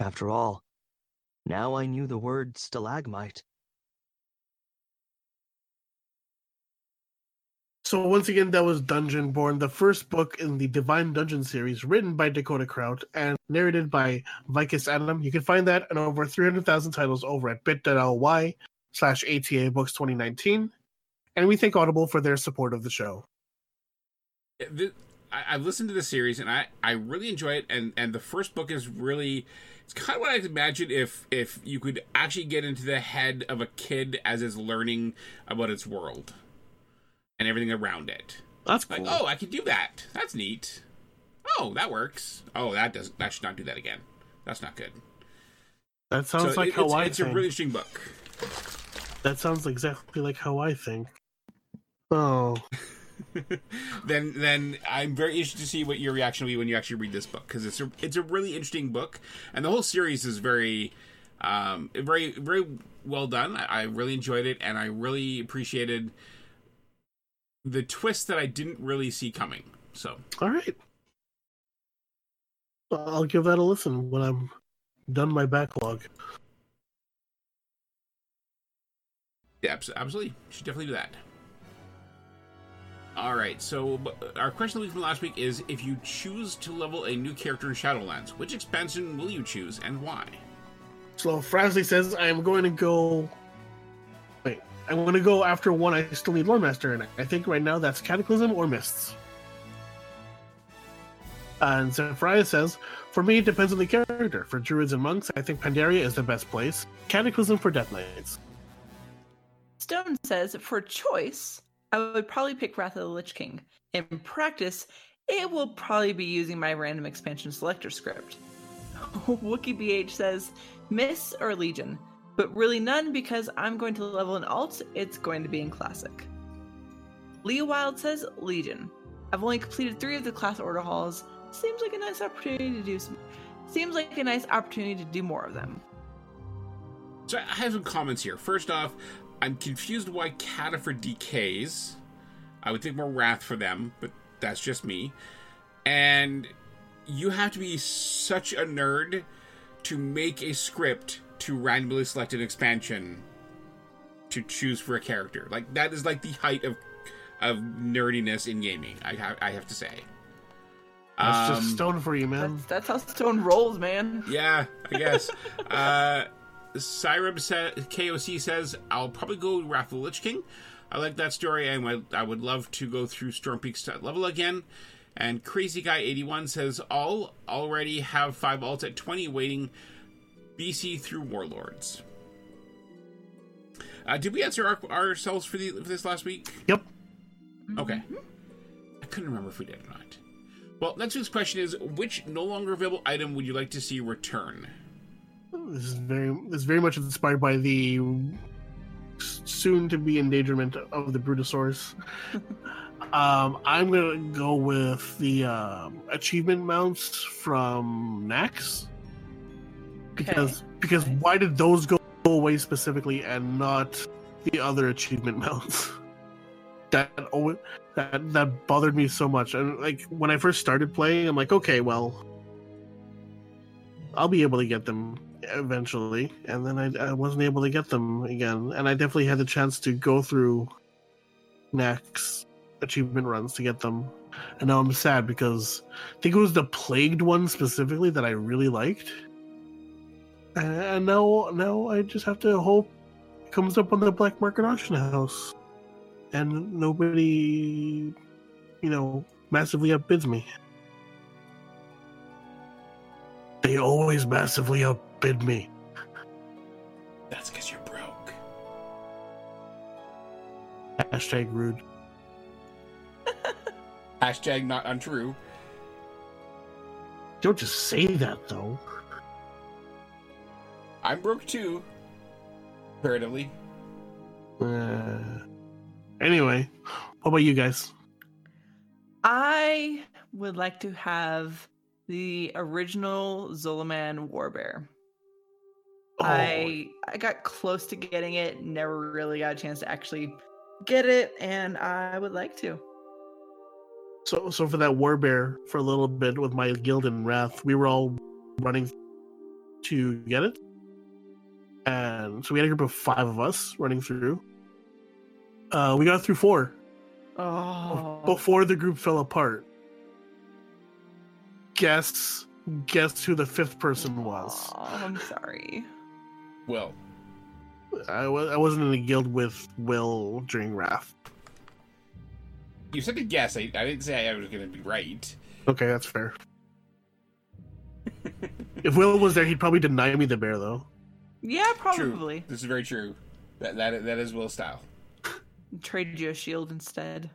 After all, Now I knew the word stalagmite. So once again, that was Dungeonborn, the first book in the Divine Dungeon series, written by Dakota Kraut and narrated by Vicus Adam. You can find that in over 300,000 titles over at bit.ly/ATA Books 2019. And we thank Audible for their support of the show. I've listened to the series, and I really enjoy it. And the first book is really... It's kind of what I'd imagine if you could actually get into the head of a kid as it's learning about its world. And everything around it. That's cool. Like, oh, I can do that. That's neat. Oh, that works. Oh, that doesn't. That should not do that again. That's not good. That sounds like how I think. It's a really interesting book. That sounds exactly like how I think. Oh. Then I'm very interested to see what your reaction will be when you actually read this book, because it's a really interesting book, and the whole series is very. Very, very well done. I really enjoyed it, and I really appreciated the twist that I didn't really see coming. So, all right, I'll give that a listen when I'm done my backlog. Yeah, absolutely, should definitely do that. All right, so our question of the week from last week is: if you choose to level a new character in Shadowlands, which expansion will you choose and why? So Frasley says, I'm going to go after one I still need Lore Master in. I think right now that's Cataclysm or Mists. And Zephyria says, for me, it depends on the character. For Druids and Monks, I think Pandaria is the best place. Cataclysm for Death Knights. Stone says, for choice, I would probably pick Wrath of the Lich King. In practice, it will probably be using my random expansion selector script. Wookie BH says, Mists or Legion? But really none, because I'm going to level an alt, it's going to be in Classic. Leah Wild says, Legion. I've only completed 3 of the class order halls. Seems like a nice opportunity to do more of them. So I have some comments here. First off, I'm confused why Cata for DKs. I would think more Wrath for them, but that's just me. And you have to be such a nerd to make a script to randomly select an expansion to choose for a character. Like, that is like the height of nerdiness in gaming, I have to say. That's just Stone for you, man. That's how Stone rolls, man. Yeah, I guess. Cyrub KOC says, I'll probably go Wrath of the Lich King. I like that story, and I would love to go through Stormpeak's level again. And Crazy Guy 81 says, I'll already have 5 alts at 20 waiting BC through Warlords. Did we answer ourselves for this last week? Yep. Okay. I couldn't remember if we did or not. Well, next week's question is, which no longer available item would you like to see return? This is very much inspired by the soon-to-be endangerment of the Brutosaurus. I'm going to go with the achievement mounts from Naxx. Because why did those go away specifically and not the other achievement mounts? That bothered me so much. And like when I first started playing, I'm like, okay, well, I'll be able to get them eventually. And then I wasn't able to get them again. And I definitely had the chance to go through Naxx achievement runs to get them. And now I'm sad because I think it was the plagued one specifically that I really liked. And now I just have to hope it comes up on the Black Market Auction House and nobody, massively upbids me. They always massively upbid me. That's because you're broke. Hashtag rude. Hashtag not untrue. Don't just say that, though. I'm broke too, comparatively. Anyway, what about you guys? I would like to have the original Zoloman Warbear. Oh. I got close to getting it, never really got a chance to actually get it, and I would like to. So for that Warbear, for a little bit with my guild in Wrath, we were all running to get it. And so we had a group of five of us running through. We got through four. Oh. Before the group fell apart. Guess who the fifth person was. Oh, I'm sorry. Will. I wasn't in a guild with Will during Wrath. You said to guess. I didn't say I was going to be right. Okay, that's fair. If Will was there, he'd probably deny me the bear, though. Yeah, probably. True. This is very true. That is Will's style. Trade you a shield instead.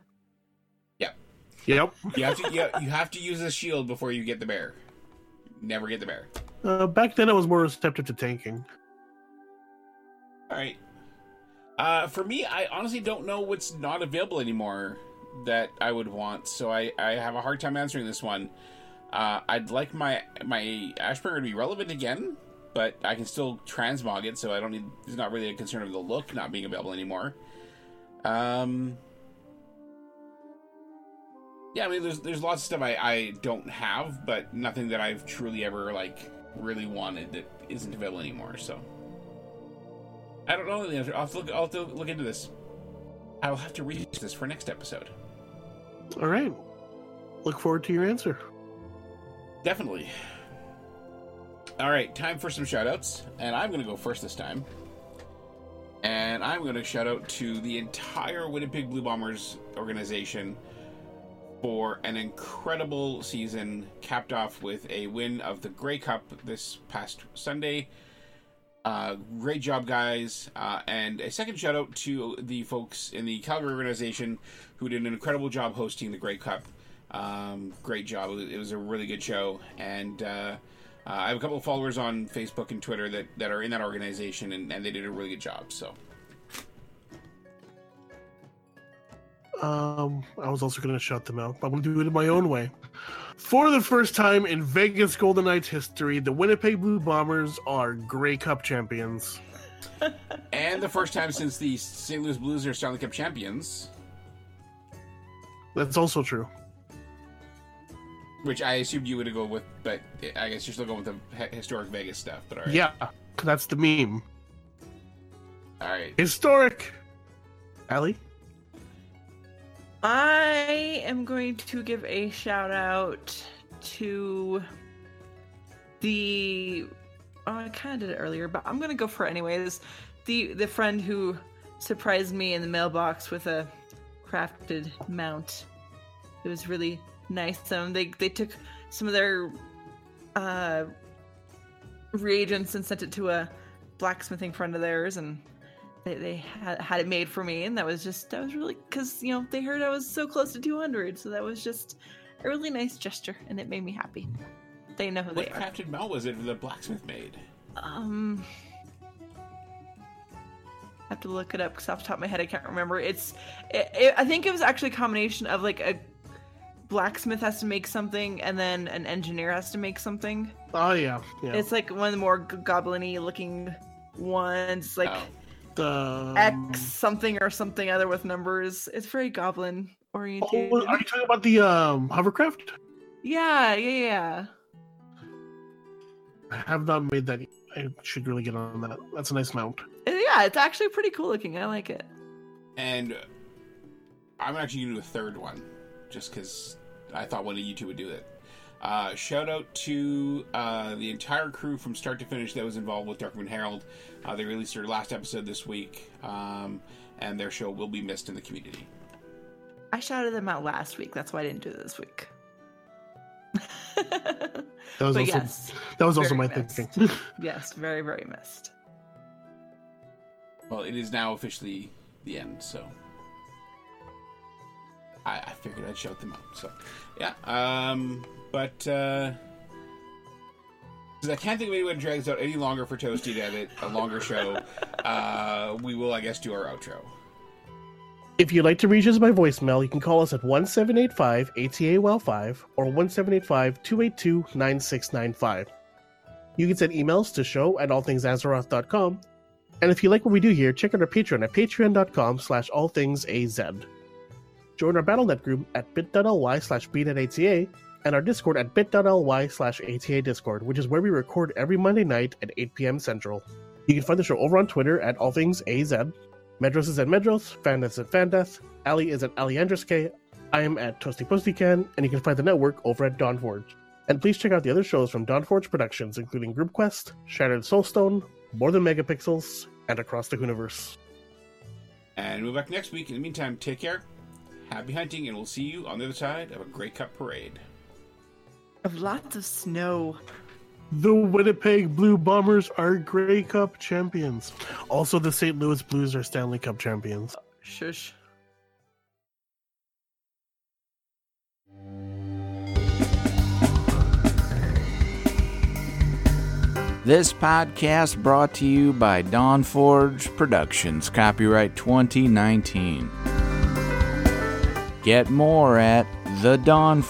Yep. You have to use a shield before you get the bear. Never get the bear. Back then, I was more receptive to tanking. All right. For me, I honestly don't know what's not available anymore that I would want, so I have a hard time answering this one. I'd like my Ashbringer to be relevant again, but I can still transmog it, so I don't need. It's not really a concern of the look not being available anymore. Yeah, I mean, there's lots of stuff I don't have, but nothing that I've truly ever, really wanted that isn't available anymore, so. I don't know the answer. I'll have to look into this. I will have to research this for next episode. All right. Look forward to your answer. Definitely. All right, time for some shout-outs, and I'm going to go first this time. And I'm going to shout out to the entire Winnipeg Blue Bombers organization for an incredible season, capped off with a win of the Grey Cup this past Sunday. Great job, guys. And a second shout out to the folks in the Calgary organization who did an incredible job hosting the Grey Cup. Great job. It was a really good show. And I have a couple of followers on Facebook and Twitter that are in that organization, and they did a really good job. So. I was also going to shout them out, but I'm going to do it in my own way. For the first time in Vegas Golden Knights history, the Winnipeg Blue Bombers are Grey Cup champions. And the first time since the St. Louis Blues are Stanley Cup champions. That's also true. Which I assumed you would go with, but I guess you're still going with the historic Vegas stuff. But all right. Yeah, that's the meme. All right. Historic. Allie? I am going to give a shout out to the. Oh, I kind of did it earlier, but I'm going to go for it anyways. The friend who surprised me in the mailbox with a crafted mount. It was really nice. They took some of their reagents and sent it to a blacksmithing friend of theirs, and. They had it made for me, and that was really, because they heard I was so close to 200, so that was just a really nice gesture, and it made me happy. They know who they are. What crafted mount was it the blacksmith made? I have to look it up because off the top of my head I can't remember. I think it was actually a combination of a blacksmith has to make something, and then an engineer has to make something. Oh yeah. It's one of the more goblin-y looking ones, X something or something other with numbers. It's very goblin oriented. Oh, are you talking about the hovercraft? Yeah. I have not made that. I should really get on that. That's a nice mount. Yeah, it's actually pretty cool looking. I like it. And I'm actually going to do a third one just because I thought one of you two would do it. Shout out to the entire crew from start to finish that was involved with Darkmoon Herald. They released their last episode this week, and their show will be missed in the community. I shouted them out last week. That's why I didn't do it this week. That was also my thinking. Yes, very, very missed. Well, it is now officially the end, so... I figured I'd shout them out, so... Yeah, But I can't think of any way to drag this out any longer for Toasty to have it a longer show. We will, I guess, do our outro. If you'd like to reach us by voicemail, you can call us at 1-785-ATA-WELL-5 or 1-785-282-9695. You can send emails to show@allthingsazeroth.com. And if you like what we do here, check out our Patreon at patreon.com/allthingsaz. Join our BattleNet group at bit.ly/bnetata. And our Discord at bit.ly/ATA Discord, which is where we record every Monday night at 8 p.m. Central. You can find the show over on Twitter at All Things AZ. Medros is at Medros, Vandeth is at Vandeth, Allie is at Alliandriske, I am at ToastyPostyCan, and you can find the network over at Dawnforge. And please check out the other shows from Dawnforge Productions, including Group Quest, Shattered Soulstone, More Than Megapixels, and Across the Hooniverse. And we'll be back next week. In the meantime, take care, happy hunting, and we'll see you on the other side of a Grey Cup parade. Of lots of snow. The Winnipeg Blue Bombers are Grey Cup champions. Also, the St. Louis Blues are Stanley Cup champions. Shush. This podcast brought to you by Dawnforge Productions, copyright 2019. Get more at thedawnforge.com.